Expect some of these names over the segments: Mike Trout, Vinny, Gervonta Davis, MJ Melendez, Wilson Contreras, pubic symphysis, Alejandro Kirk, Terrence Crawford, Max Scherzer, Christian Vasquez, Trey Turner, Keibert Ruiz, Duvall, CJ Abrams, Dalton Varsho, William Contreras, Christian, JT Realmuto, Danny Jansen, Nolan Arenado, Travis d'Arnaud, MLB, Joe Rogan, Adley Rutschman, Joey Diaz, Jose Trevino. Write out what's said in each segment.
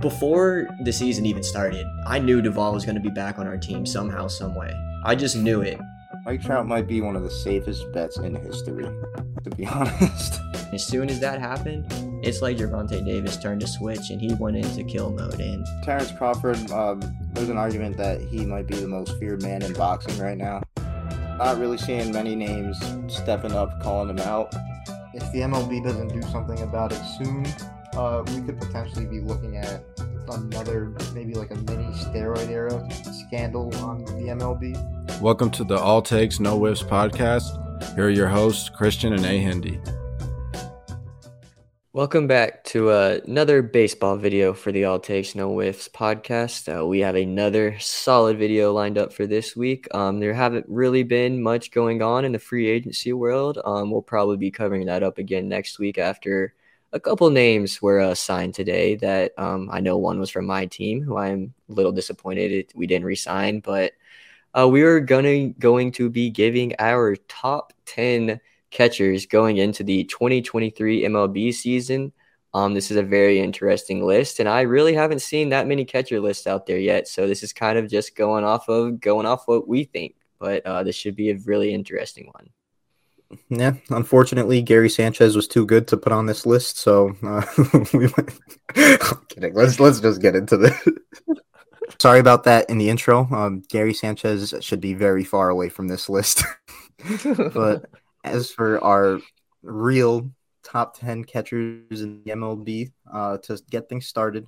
before the season even started, I knew Duvall was going to be back on our team somehow, some way. I just knew it. Mike Trout might be one of the safest bets in history, to be honest. As soon as that happened, it's like Gervonta Davis turned a switch and he went into kill mode. And Terrence Crawford, there's an argument that he might be the most feared man in boxing right now. Not really seeing many names stepping up, calling him out. If the MLB doesn't do something about it soon, we could potentially be looking at another, maybe like a mini steroid era scandal on the MLB. Welcome to the All Takes No Whiffs podcast. Here are your hosts, Christian and A. Hendy. Welcome back to another baseball video for the All Takes No Whiffs podcast. We have another solid video lined up for this week. There haven't really been much going on in the free agency world. We'll probably be covering that up again next week after a couple names were signed today that I know one was from my team, who I'm a little disappointed we didn't re-sign, but we are going to be giving our top 10 catchers going into the 2023 MLB season. This is a very interesting list, and I really haven't seen that many catcher lists out there yet, so this is kind of just going off what we think, but this should be a really interesting one. Yeah, unfortunately, Gary Sanchez was too good to put on this list, so we might... I'm kidding. Let's just get into this. Sorry about that in the intro. Gary Sanchez should be very far away from this list. But as for our real top 10 catchers in the MLB, to get things started,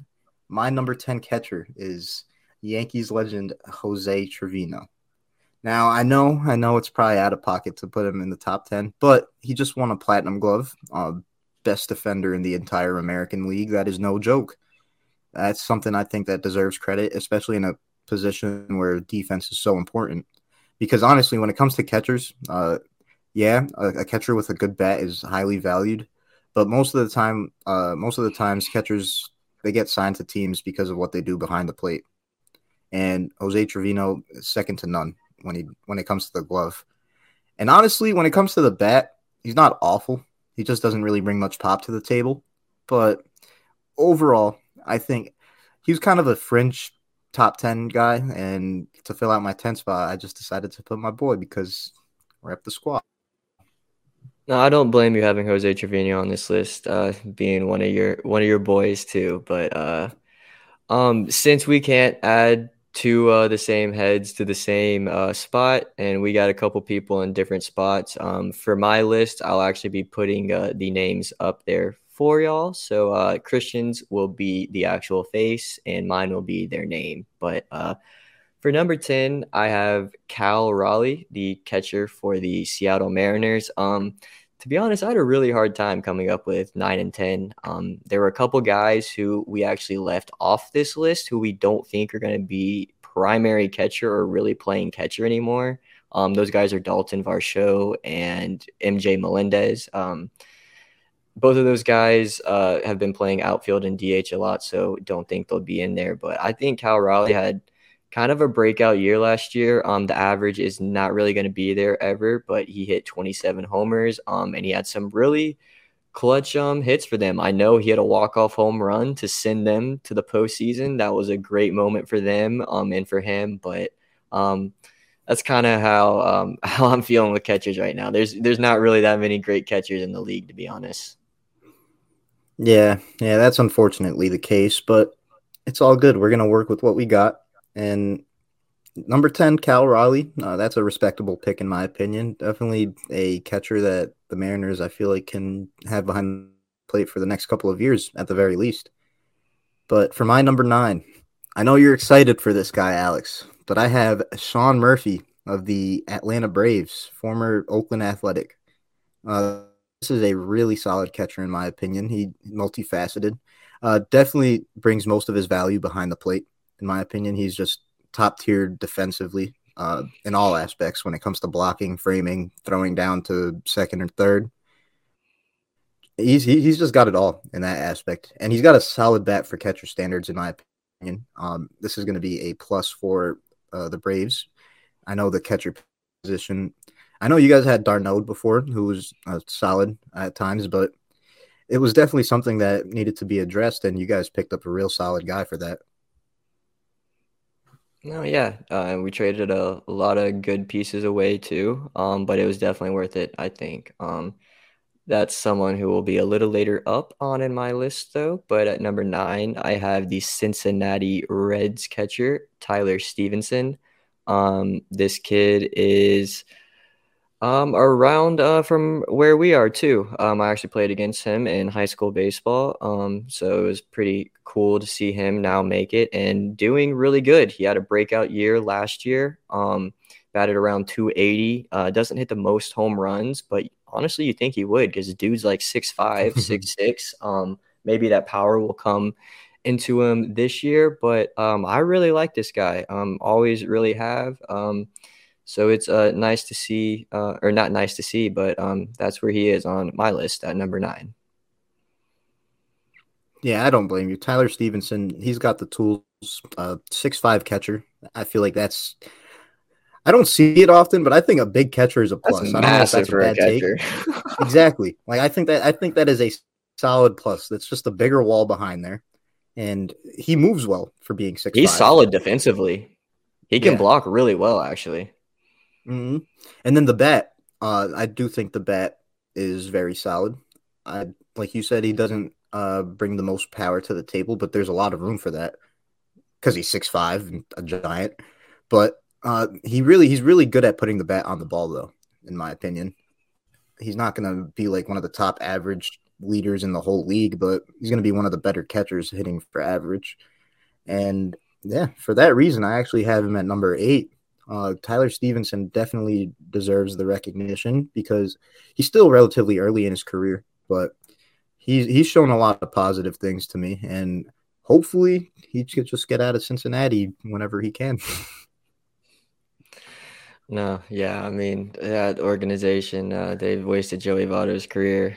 my number 10 catcher is Yankees legend Jose Trevino. Now, I know it's probably out of pocket to put him in the top 10, but he just won a platinum glove, best defender in the entire American League. That is no joke. That's something I think that deserves credit, especially in a position where defense is so important. Because honestly, when it comes to catchers, a catcher with a good bat is highly valued. But most of the times, catchers, they get signed to teams because of what they do behind the plate. And Jose Trevino is second to none when it comes to the glove. And honestly, when it comes to the bat, he's not awful. He just doesn't really bring much pop to the table. But overall, I think he was kind of a fringe top 10 guy. And to fill out my 10th spot, I just decided to put my boy because we're up the squad. No, I don't blame you having Jose Trevino on this list, being one of your boys too. But since we can't add two the same heads to the same spot, and we got a couple people in different spots. For my list, I'll actually be putting the names up there for y'all. So Christian's will be the actual face, and mine will be their name. But for number 10, I have Cal Raleigh, the catcher for the Seattle Mariners. To be honest, I had a really hard time coming up with 9 and 10. There were a couple guys who we actually left off this list who we don't think are going to be primary catcher or really playing catcher anymore. Those guys are Dalton Varsho and MJ Melendez. Both of those guys have been playing outfield and DH a lot, so don't think they'll be in there. But I think Cal Raleigh had kind of a breakout year last year. The average is not really going to be there ever, but he hit 27 homers, and he had some really clutch hits for them. I know he had a walk-off home run to send them to the postseason. That was a great moment for them and for him, but that's kind of how I'm feeling with catchers right now. There's not really that many great catchers in the league, to be honest. Yeah, that's unfortunately the case, but it's all good. We're going to work with what we got. And number 10, Cal Raleigh, that's a respectable pick in my opinion. Definitely a catcher that the Mariners, I feel like, can have behind the plate for the next couple of years at the very least. But for my number 9, I know you're excited for this guy, Alex, but I have Sean Murphy of the Atlanta Braves, former Oakland Athletic. This is a really solid catcher in my opinion. He's multifaceted. Definitely brings most of his value behind the plate. In my opinion, he's just top-tier defensively in all aspects when it comes to blocking, framing, throwing down to second or third. He's just got it all in that aspect. And he's got a solid bat for catcher standards, in my opinion. This is going to be a plus for the Braves. I know the catcher position. I know you guys had d'Arnaud before, who was solid at times, but it was definitely something that needed to be addressed, and you guys picked up a real solid guy for that. No, yeah, we traded a lot of good pieces away too, but it was definitely worth it, I think. That's someone who will be a little later up on in my list, though. But at number 9, I have the Cincinnati Reds catcher, Tyler Stevenson. This kid is around from where we are, too. I actually played against him in high school baseball, so it was pretty cool to see him now make it and doing really good. He had a breakout year last year, batted around 280. Doesn't hit the most home runs, but honestly, you think he would, because the dude's like 6'5", 6'6". Maybe that power will come into him this year, but I really like this guy. Always really have. So it's nice to see, or not nice to see, but that's where he is on my list at number 9. Yeah, I don't blame you. Tyler Stevenson, he's got the tools. 6'5" catcher. I feel like that's, I don't see it often, but I think a big catcher is a plus. That's massive for a catcher. Exactly. Like I think that is a solid plus. That's just a bigger wall behind there, and he moves well for being 6'5". He's solid defensively. He can block really well, actually. Mm-hmm. And then the bat. I do think the bat is very solid. Like you said, he doesn't bring the most power to the table, but there's a lot of room for that because he's 6'5" and a giant, but. He's really good at putting the bat on the ball, though, in my opinion. He's not going to be like one of the top average leaders in the whole league, but he's going to be one of the better catchers hitting for average. And, yeah, for that reason, I actually have him at number 8. Tyler Stevenson definitely deserves the recognition because he's still relatively early in his career, but he's shown a lot of positive things to me. And hopefully he could just get out of Cincinnati whenever he can. No, yeah, I mean, that organization, they've wasted Joey Votto's career.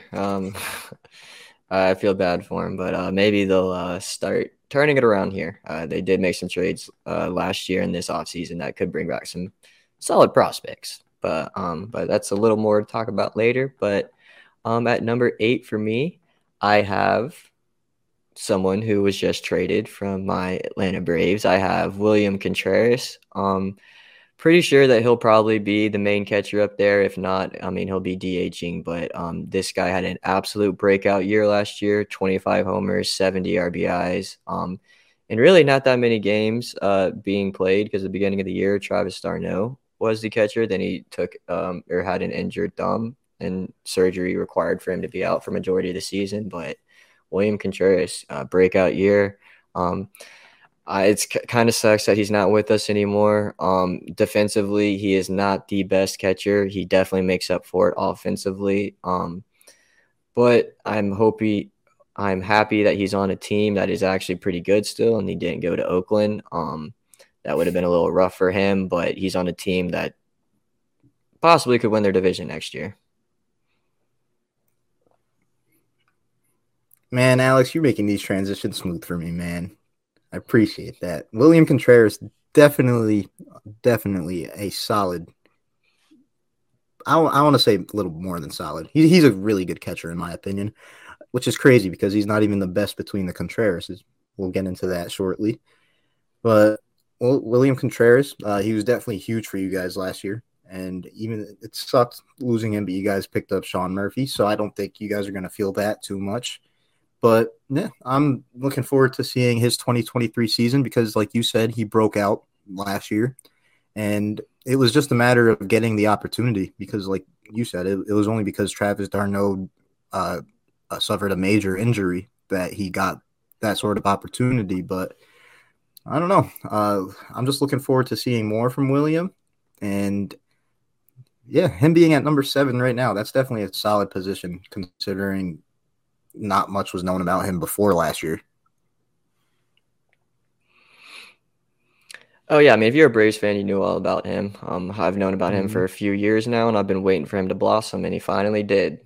I feel bad for him, but maybe they'll start turning it around here. They did make some trades last year in this offseason that could bring back some solid prospects, but that's a little more to talk about later. But at number 8 for me, I have someone who was just traded from my Atlanta Braves. I have William Contreras. Pretty sure that he'll probably be the main catcher up there. If not, I mean, he'll be DHing. But this guy had an absolute breakout year last year, 25 homers, 70 RBIs, and really not that many games being played because at the beginning of the year, Travis d'Arnaud was the catcher. Then he took or had an injured thumb and surgery required for him to be out for majority of the season. But William Contreras, breakout year. It's kind of sucks that he's not with us anymore. Defensively, he is not the best catcher. He definitely makes up for it offensively. But I'm happy that he's on a team that is actually pretty good still, and he didn't go to Oakland. That would have been a little rough for him, but he's on a team that possibly could win their division next year. Man, Alex, you're making these transitions smooth for me, man. I appreciate that. William Contreras, definitely a solid. I want to say a little more than solid. He's a really good catcher, in my opinion, which is crazy because he's not even the best between the Contreras. We'll get into that shortly. But William Contreras, he was definitely huge for you guys last year. And even it sucked losing him, but you guys picked up Sean Murphy. So I don't think you guys are going to feel that too much. But yeah, I'm looking forward to seeing his 2023 season because, like you said, he broke out last year. And it was just a matter of getting the opportunity because, like you said, it was only because Travis d'Arnaud suffered a major injury that he got that sort of opportunity. But I don't know. I'm just looking forward to seeing more from William. And yeah, him being at number 7 right now, that's definitely a solid position considering – not much was known about him before last year. Oh, yeah. I mean, if you're a Braves fan, you knew all about him. I've known about him for a few years now, and I've been waiting for him to blossom, and he finally did.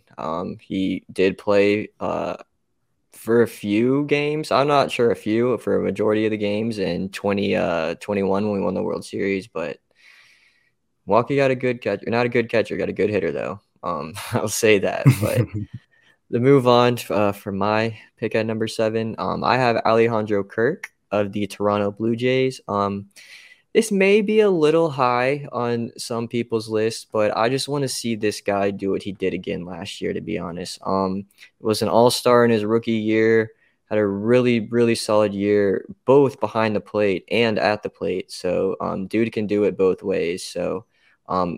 He did play for a few games. I'm not sure for a majority of the games in 2021 when we won the World Series. But Milwaukee got a good catcher. Not a good catcher, got a good hitter, though. I'll say that. But The move on for my pick at number 7, I have Alejandro Kirk of the Toronto Blue Jays. This may be a little high on some people's list, but I just want to see this guy do what he did again last year, to be honest. Was an all-star in his rookie year, had a really, really solid year, both behind the plate and at the plate. So dude can do it both ways. So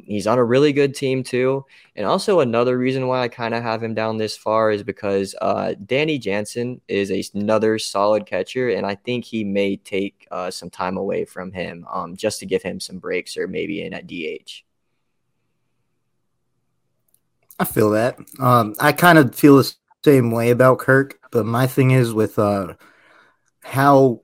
he's on a really good team too. And also another reason why I kind of have him down this far is because Danny Jansen is another solid catcher, and I think he may take some time away from him just to give him some breaks or maybe in at DH. I feel that. I kind of feel the same way about Kirk, but my thing is with how,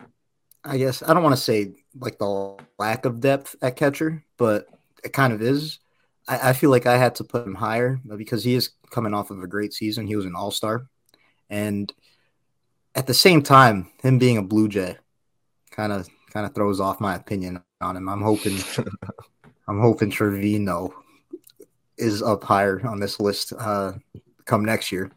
I guess, I don't want to say like the lack of depth at catcher, but it kind of is. I feel like I had to put him higher because he is coming off of a great season. He was an all-star. And at the same time, him being a Blue Jay kind of throws off my opinion on him. I'm hoping Trevino is up higher on this list come next year.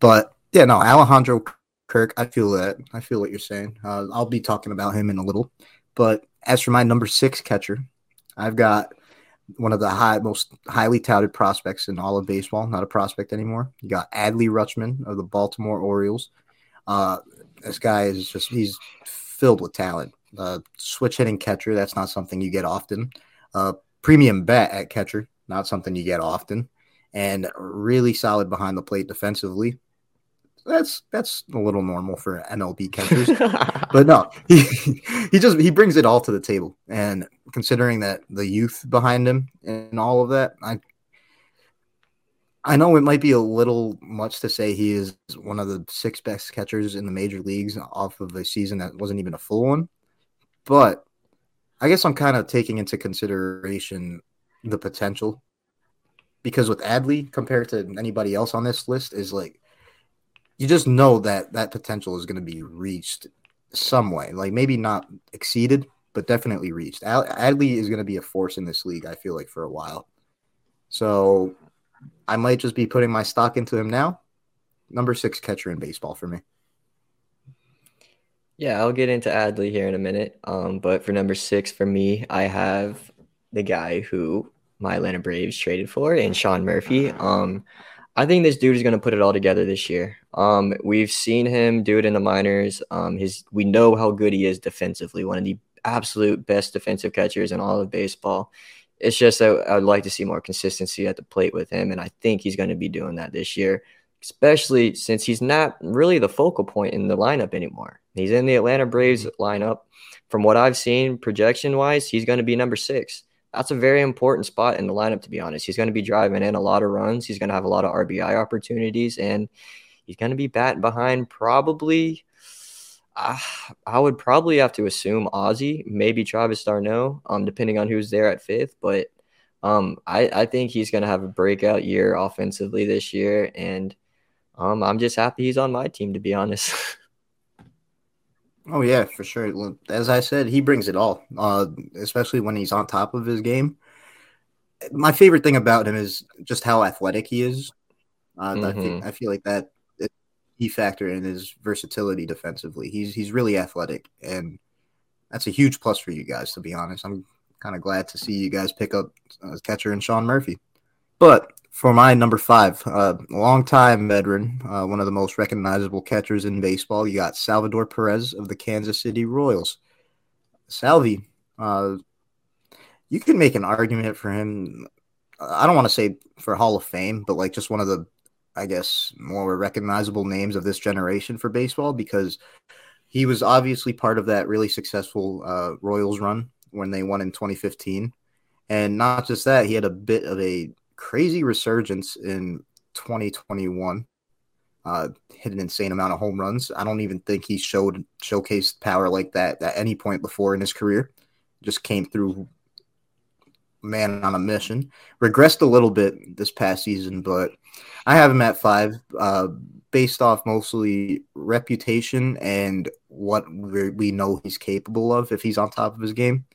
But yeah, no, Alejandro Kirk, I feel what you're saying. I'll be talking about him in a little. But as for my number 6 catcher, I've got one of the most highly touted prospects in all of baseball. Not a prospect anymore. You got Adley Rutschman of the Baltimore Orioles. This guy is he's filled with talent. Switch hitting catcher, that's not something you get often. Premium bat at catcher, not something you get often. And really solid behind the plate defensively. That's a little normal for MLB catchers, but no, he brings it all to the table. And considering that the youth behind him and all of that, I know it might be a little much to say he is one of the 6 best catchers in the major leagues off of a season that wasn't even a full one. But I guess I'm kind of taking into consideration the potential, because with Adley compared to anybody else on this list is like, you just know that potential is going to be reached some way. Like maybe not exceeded, but definitely reached. Adley is going to be a force in this league, I feel like, for a while. So I might just be putting my stock into him now. Number 6 catcher in baseball for me. Yeah, I'll get into Adley here in a minute. But for number 6 for me, I have the guy who my Atlanta Braves traded for, and Sean Murphy. I think this dude is going to put it all together this year. We've seen him do it in the minors. We know how good he is defensively, one of the absolute best defensive catchers in all of baseball. It's just that I would like to see more consistency at the plate with him, and I think he's going to be doing that this year, especially since he's not really the focal point in the lineup anymore. He's in the Atlanta Braves lineup. From what I've seen projection-wise, he's going to be number 6. That's a very important spot in the lineup, to be honest. He's going to be driving in a lot of runs. He's going to have a lot of RBI opportunities, and he's going to be batting behind probably I would probably have to assume Ozzy, maybe Travis d'Arnaud, depending on who's there at 5th. But I think he's going to have a breakout year offensively this year, and I'm just happy he's on my team, to be honest. Oh, yeah, for sure. As I said, he brings it all, especially when he's on top of his game. My favorite thing about him is just how athletic he is. I feel like that is a key factor in his versatility defensively. He's really athletic, and that's a huge plus for you guys, to be honest. I'm kind of glad to see you guys pick up catcher and Sean Murphy. But for my number 5, longtime veteran, one of the most recognizable catchers in baseball, you got Salvador Perez of the Kansas City Royals. Salvi, you can make an argument for him. I don't want to say for Hall of Fame, but like just one of the, I guess, more recognizable names of this generation for baseball, because he was obviously part of that really successful Royals run when they won in 2015. And not just that, he had a bit of a crazy resurgence in 2021. Hit an insane amount of home runs. I don't even think he showcased power like that at any point before in his career. Just came through, man on a mission. Regressed a little bit this past season, but I have him at 5, based off mostly reputation and what we know he's capable of if he's on top of his game.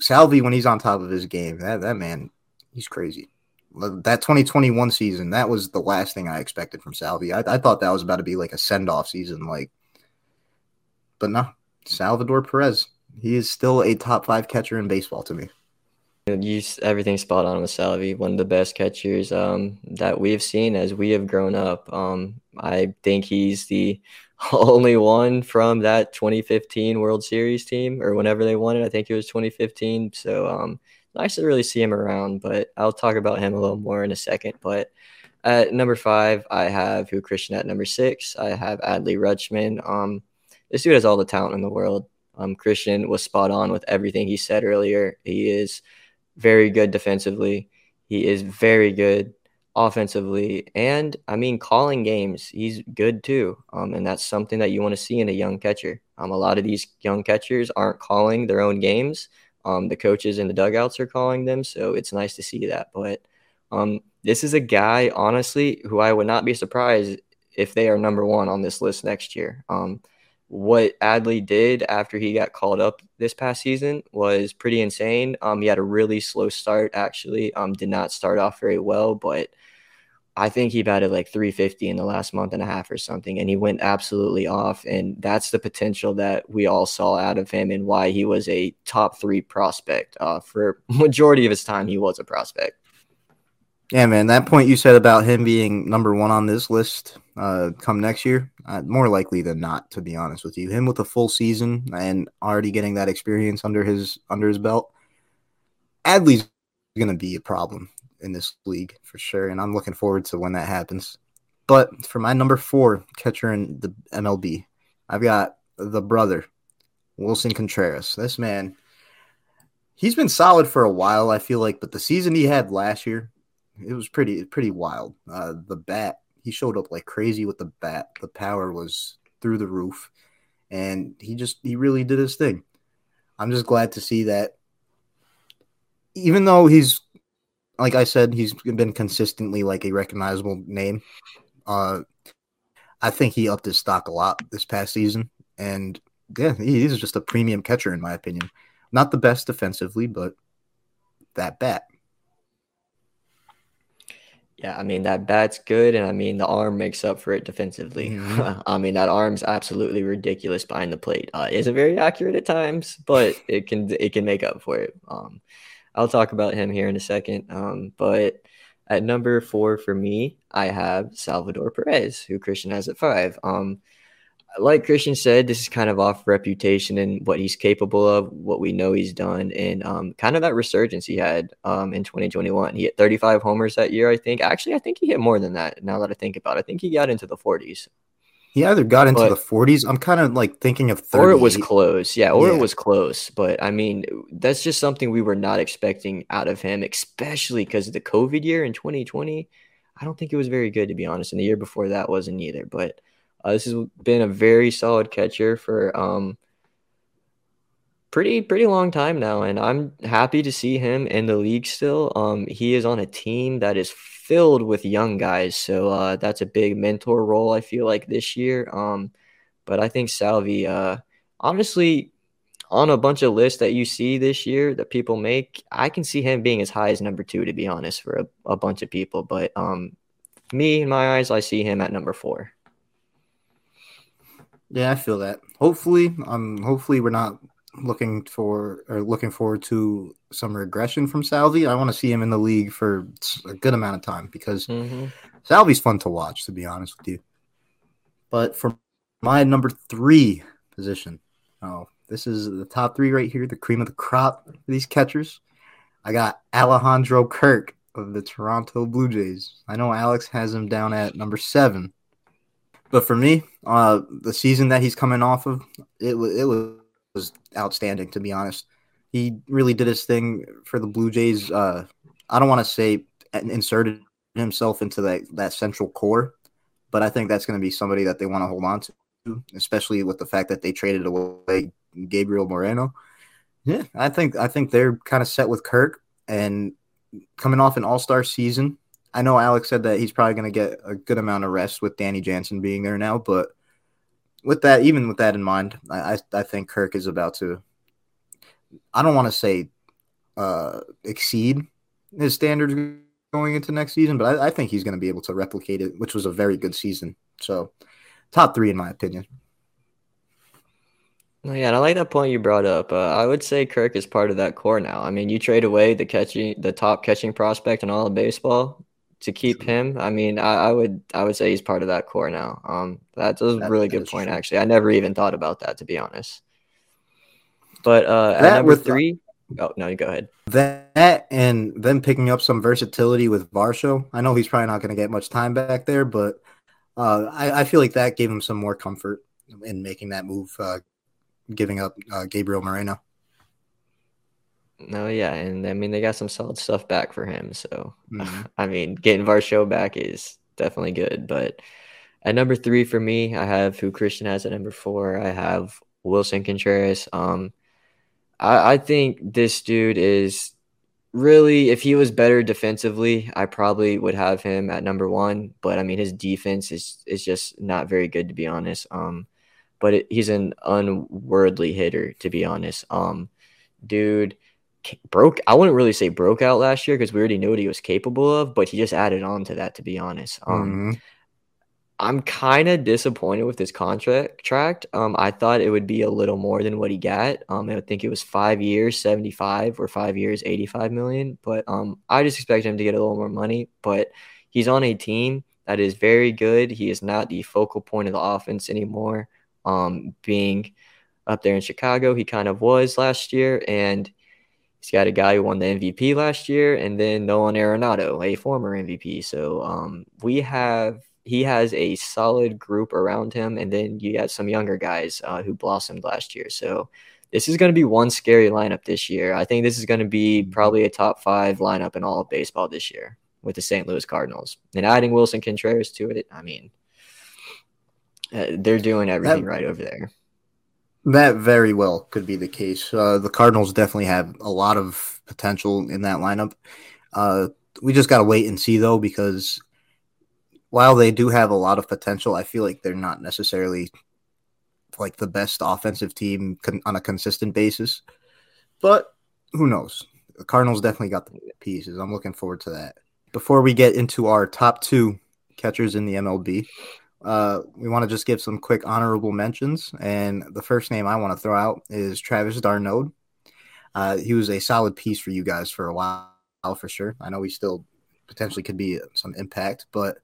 Salvi, when he's on top of his game, that man, he's crazy. that 2021 season, that was the last thing I expected from Salvi. I thought that was about to be like a send-off season. But no, Salvador Perez, he is still a top five catcher in baseball to me. Everything spot on with Salvi, one of the best catchers that we've seen as we have grown up. I think he's the only one from that 2015 World Series team, or whenever they won it. I think it was 2015. So nice to really see him around, but I'll talk about him a little more in a second. But at number five, I have Christian at number six. I have Adley Rutschman. This dude has all the talent in the world. Christian was spot on with everything he said earlier. He is very good defensively. He is very good offensively. And, calling games, he's good too. And that's something that you want to see in a young catcher. A lot of these young catchers aren't calling their own games. The coaches in the dugouts are calling them, so it's nice to see that. But this is a guy, honestly, who I would not be surprised if they are number one on this list next year. What Adley did after he got called up this past season was pretty insane. He had a really slow start, actually. Did not start off very well, but I think he batted like 350 in the last month and a half or something, and he went absolutely off. And that's the potential that we all saw out of him and why he was a top three prospect. For majority of his time, he was a prospect. Yeah, man, that point you said about him being number one on this list come next year, more likely than not, to be honest with you. Him with a full season and already getting that experience under his belt, Adley's going to be a problem in this league for sure, and I'm looking forward to when that happens. But for my number four catcher in the MLB, I've got the brother, Wilson Contreras. This man, he's been solid for a while, I feel like, but the season he had last year, it was pretty wild. The bat, he showed up like crazy with the bat. The power was through the roof, and he really did his thing. I'm just glad to see that. Even though he's, like I said, he's been consistently like a recognizable name. I think he upped his stock a lot this past season, and yeah, he's just a premium catcher in my opinion. Not the best defensively, but that bat. Yeah, that bat's good, and the arm makes up for it defensively. Mm-hmm. That arm's absolutely ridiculous behind the plate. Isn't very accurate at times, but it can make up for it. I'll talk about him here in a second. But at number four for me, I have Salvador Perez, who Christian has at five. Like Christian said, this is kind of off reputation and what he's capable of, what we know he's done, and kind of that resurgence he had in 2021. He hit 35 homers that year, I think. Actually, I think he hit more than that now that I think about it. I think he got into the 40s. He either got into the 40s. I'm kind of like thinking of 30. Or it was close. Yeah, It was close. But, that's just something we were not expecting out of him, especially because of the COVID year in 2020. I don't think it was very good, to be honest. And the year before that wasn't either, but this has been a very solid catcher for pretty long time now, and I'm happy to see him in the league still. He is on a team that is filled with young guys, so that's a big mentor role I feel like this year. But I think Salvi, honestly, on a bunch of lists that you see this year that people make, I can see him being as high as number two, to be honest, for a bunch of people. But me, in my eyes, I see him at number four. Yeah, I feel that. Hopefully we're not looking forward to some regression from Salvi. I want to see him in the league for a good amount of time because Salvi's fun to watch, to be honest with you. But for my number three position, this is the top three right here, the cream of the crop for these catchers. I got Alejandro Kirk of the Toronto Blue Jays. I know Alex has him down at number seven. But for me, the season that he's coming off of, it was outstanding, to be honest. He really did his thing for the Blue Jays. I don't want to say inserted himself into that central core, but I think that's going to be somebody that they want to hold on to, especially with the fact that they traded away Gabriel Moreno. Yeah, I think they're kind of set with Kirk, and coming off an all-star season, I know Alex said that he's probably going to get a good amount of rest with Danny Jansen being there now, but even with that in mind, I think Kirk is about to, I don't want to say exceed his standards going into next season, but I think he's going to be able to replicate it, which was a very good season. So top three, in my opinion. Oh, yeah, and I like that point you brought up. I would say Kirk is part of that core now. I mean, you trade away the top catching prospect in all of baseball to keep him. I mean, I would say he's part of that core now. That's a really good point, actually. I never even thought about that, to be honest. But at number three – oh, no, you go ahead. That and then picking up some versatility with Varsho. I know he's probably not going to get much time back there, but I feel like that gave him some more comfort in making that move, giving up Gabriel Moreno. No, yeah, and I mean they got some solid stuff back for him. So I mean, getting Varsho back is definitely good. But at number three for me, I have who Christian has at number four. I have Wilson Contreras. I think this dude is really, if he was better defensively, I probably would have him at number one. But I mean, his defense is just not very good, to be honest. But he's an unworldly hitter, to be honest. Dude broke. I wouldn't really say broke out last year because we already knew what he was capable of, but he just added on to that, to be honest. I'm kind of disappointed with his contract. I thought it would be a little more than what he got. I think it was 5 years, 75, or 5 years, 85 million. But I just expect him to get a little more money. But he's on a team that is very good. He is not the focal point of the offense anymore. Being up there in Chicago, he kind of was last year, and he's got a guy who won the MVP last year, and then Nolan Arenado, a former MVP. So he has a solid group around him, and then you got some younger guys who blossomed last year. So this is going to be one scary lineup this year. I think this is going to be probably a top five lineup in all of baseball this year with the St. Louis Cardinals. And adding Wilson Contreras to it, I mean, they're doing everything right over there. That very well could be the case. The Cardinals definitely have a lot of potential in that lineup. We just got to wait and see, though, because while they do have a lot of potential, I feel like they're not necessarily like the best offensive team on a consistent basis. But who knows? The Cardinals definitely got the pieces. I'm looking forward to that. Before we get into our top two catchers in the MLB, we want to just give some quick honorable mentions, and the first name I want to throw out is Travis d'Arnaud. He was a solid piece for you guys for a while, for sure. I know he still potentially could be some impact, but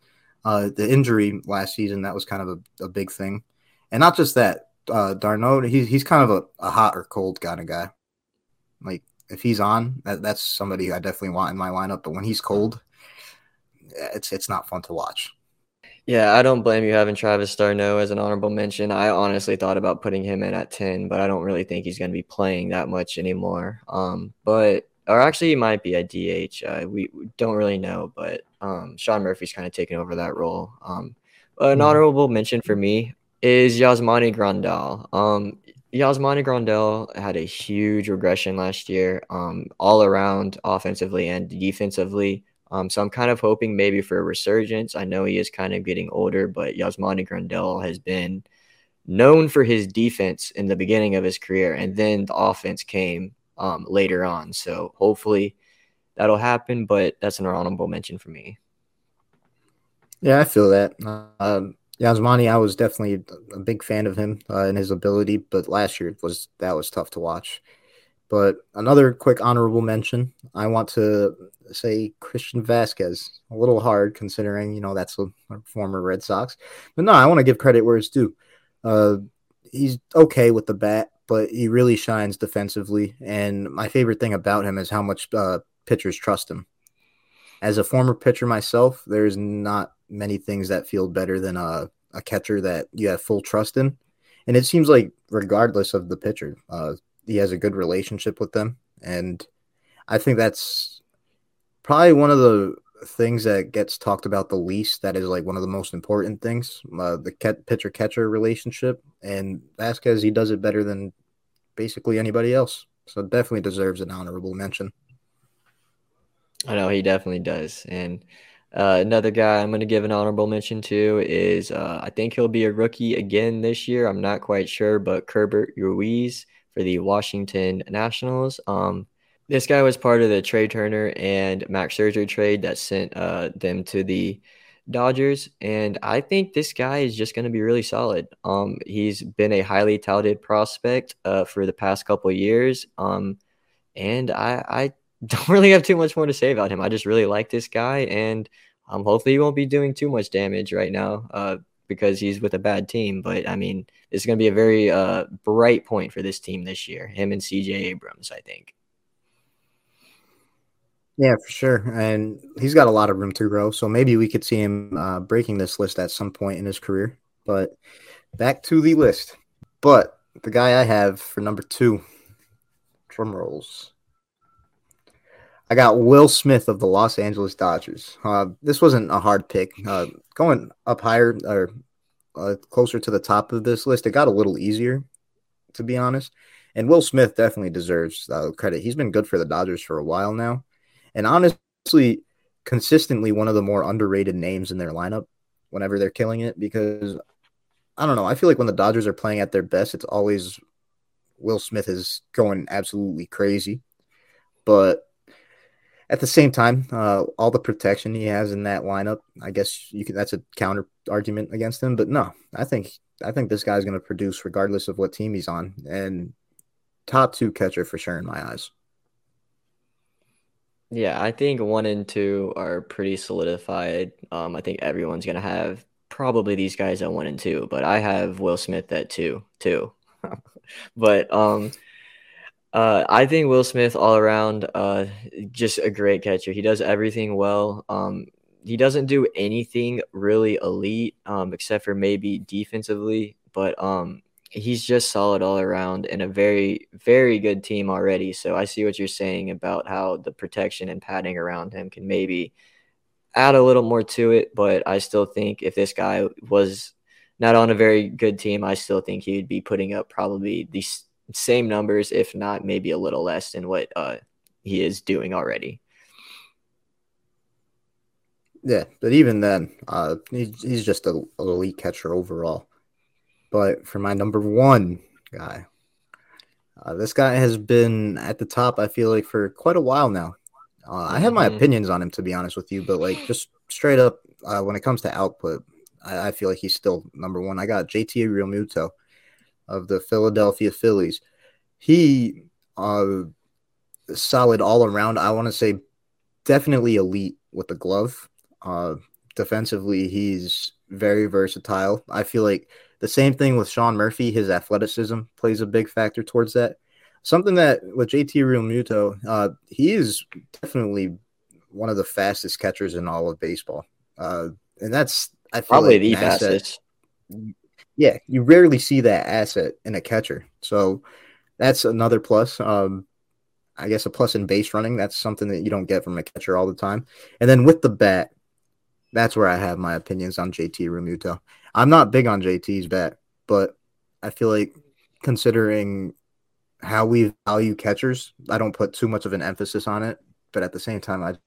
the injury last season, that was kind of a big thing. And not just that, d'Arnaud, he's kind of a hot or cold kind of guy. Like, if he's on, that's somebody I definitely want in my lineup, but when he's cold, it's not fun to watch. Yeah, I don't blame you having Travis d'Arnaud as an honorable mention. I honestly thought about putting him in at 10, but I don't really think he's going to be playing that much anymore. Or actually, he might be at DH. We don't really know, but Sean Murphy's kind of taken over that role. An honorable mention for me is Yasmani Grandal. Yasmani Grandal had a huge regression last year, all around offensively and defensively. So I'm kind of hoping maybe for a resurgence. I know he is kind of getting older, but Yasmani Grandal has been known for his defense in the beginning of his career, and then the offense came later on. So hopefully that'll happen, but that's an honorable mention for me. Yeah, I feel that. Yasmani, I was definitely a big fan of him and his ability, but last year that was tough to watch. But another quick honorable mention, I want to say Christian Vasquez. A little hard considering, that's a former Red Sox. But no, I want to give credit where it's due. He's okay with the bat, but he really shines defensively. And my favorite thing about him is how much pitchers trust him. As a former pitcher myself, there's not many things that feel better than a catcher that you have full trust in. And it seems like regardless of the pitcher, he has a good relationship with them, and I think that's probably one of the things that gets talked about the least. That is like one of the most important things, the pitcher-catcher relationship, and Vasquez, he does it better than basically anybody else, so definitely deserves an honorable mention. I know, he definitely does, and another guy I'm going to give an honorable mention to is, I think he'll be a rookie again this year, I'm not quite sure, but Keibert Ruiz for the Washington Nationals. This guy was part of the Trey Turner and Max Scherzer trade that sent them to the Dodgers, and I think this guy is just going to be really solid. He's been a highly touted prospect for the past couple of years, and I don't really have too much more to say about him. I just really like this guy, and hopefully he won't be doing too much damage right now because he's with a bad team. But, I mean, it's going to be a very bright point for this team this year, him and CJ Abrams, I think. Yeah, for sure. And he's got a lot of room to grow. So maybe we could see him breaking this list at some point in his career. But back to the list. But the guy I have for number two, drum rolls. I got Will Smith of the Los Angeles Dodgers. This wasn't a hard pick. Going up higher or closer to the top of this list, it got a little easier, to be honest. And Will Smith definitely deserves credit. He's been good for the Dodgers for a while now. And honestly, consistently one of the more underrated names in their lineup whenever they're killing it, because I don't know. I feel like when the Dodgers are playing at their best, it's always Will Smith is going absolutely crazy. But at the same time, all the protection he has in that lineup, I guess you could, that's a counter argument against him. But no, I think this guy's going to produce regardless of what team he's on, and top two catcher for sure in my eyes. Yeah, I think 1 and 2 are pretty solidified. I think everyone's going to have probably these guys at 1 and 2, but I have Will Smith at 2 too. But I think Will Smith all around, just a great catcher. He does everything well. He doesn't do anything really elite except for maybe defensively, but he's just solid all around and a very, very good team already. So I see what you're saying about how the protection and padding around him can maybe add a little more to it. But I still think if this guy was not on a very good team, I still think he'd be putting up probably the same numbers, if not maybe a little less than what he is doing already. Yeah, but even then, he's just an elite catcher overall. But for my number one guy, this guy has been at the top, I feel like, for quite a while now. I have my opinions on him, to be honest with you, but like just straight up when it comes to output, I feel like he's still number one. I got JT Realmuto of the Philadelphia Phillies. He solid all around. I want to say definitely elite with the glove. Defensively, he's very versatile. I feel like the same thing with Sean Murphy. His athleticism plays a big factor towards that. Something that with JT Realmuto, he is definitely one of the fastest catchers in all of baseball. And that's I feel probably like the fastest. Yeah, you rarely see that asset in a catcher. So that's another plus. I guess a plus in base running. That's something that you don't get from a catcher all the time. And then with the bat, that's where I have my opinions on JT Realmuto. I'm not big on JT's bat, but I feel like considering how we value catchers, I don't put too much of an emphasis on it. But at the same time, I'm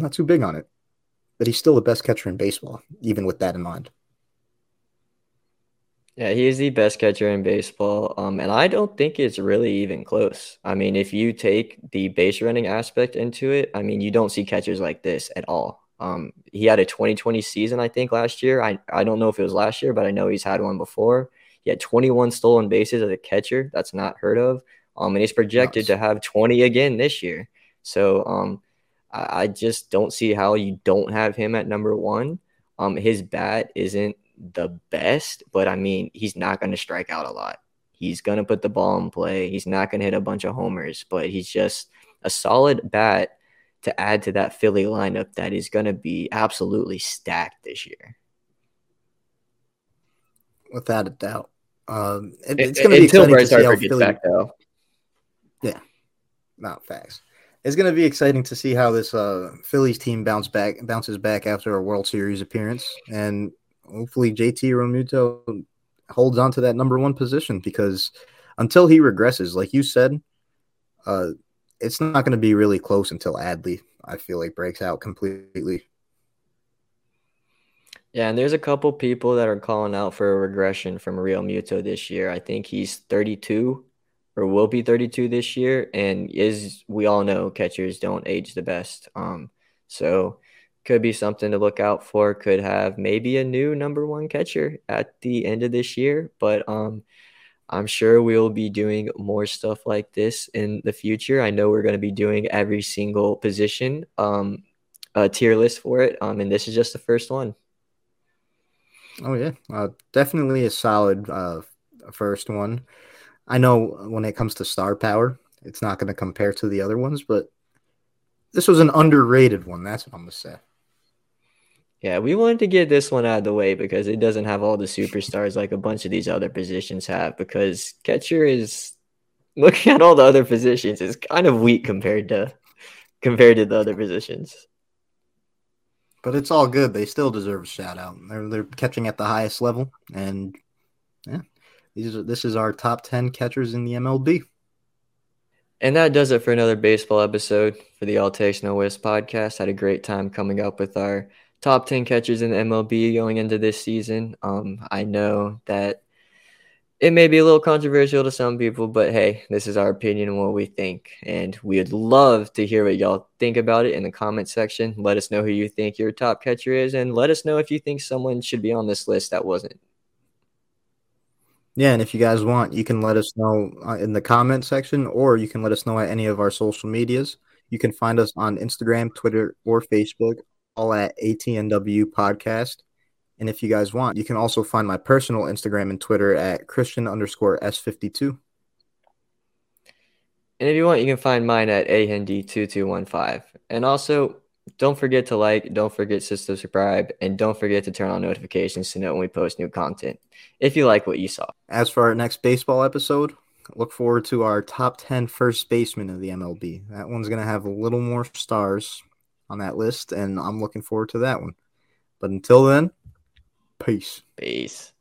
not too big on it. But he's still the best catcher in baseball, even with that in mind. Yeah, he is the best catcher in baseball, and I don't think it's really even close. I mean, if you take the base running aspect into it, I mean, you don't see catchers like this at all. He had a 2020 season, I think, last year. I don't know if it was last year, but I know he's had one before. He had 21 stolen bases as a catcher. That's not heard of. And he's projected to have 20 again this year. So I just don't see how you don't have him at number one. His bat isn't the best, but I mean, he's not going to strike out a lot. He's going to put the ball in play. He's not going to hit a bunch of homers, but he's just a solid bat to add to that Philly lineup that is going to be absolutely stacked this year. Without a doubt. It's going to be until Bryce Harper gets back, though. Yeah, not facts. It's going to be exciting to see how this Phillies team bounces back after a World Series appearance, and hopefully JT Realmuto holds on to that number one position, because until he regresses, like you said, it's not going to be really close until Adley, I feel like, breaks out completely. Yeah, and there's a couple people that are calling out for a regression from Realmuto this year. I think he's 32 or will be 32 this year. And as we all know, catchers don't age the best. So could be something to look out for. Could have maybe a new number one catcher at the end of this year. But I'm sure we'll be doing more stuff like this in the future. I know we're going to be doing every single position, a tier list for it. And this is just the first one. Oh, yeah. Definitely a solid first one. I know when it comes to star power, it's not going to compare to the other ones, but this was an underrated one. That's what I'm going to say. Yeah, we wanted to get this one out of the way because it doesn't have all the superstars like a bunch of these other positions have, because catcher is, looking at all the other positions, is kind of weak compared to the other positions. But it's all good. They still deserve a shout-out. They're catching at the highest level, and yeah. This is our top 10 catchers in the MLB. And that does it for another baseball episode for the All Takes No Whiffs podcast. Had a great time coming up with our top 10 catchers in the MLB going into this season. I know that it may be a little controversial to some people, but hey, this is our opinion and what we think. And we'd love to hear what y'all think about it in the comment section. Let us know who you think your top catcher is, and let us know if you think someone should be on this list that wasn't. Yeah, and if you guys want, you can let us know in the comment section, or you can let us know at any of our social medias. You can find us on Instagram, Twitter, or Facebook, all at ATNW Podcast. And if you guys want, you can also find my personal Instagram and Twitter at Christian_S52. And if you want, you can find mine at A. Hendy 2215. And also, don't forget to like, don't forget to subscribe, and don't forget to turn on notifications to know when we post new content, if you like what you saw. As for our next baseball episode, look forward to our top 10 first basemen of the MLB. That one's going to have a little more stars on that list, and I'm looking forward to that one. But until then, peace. Peace.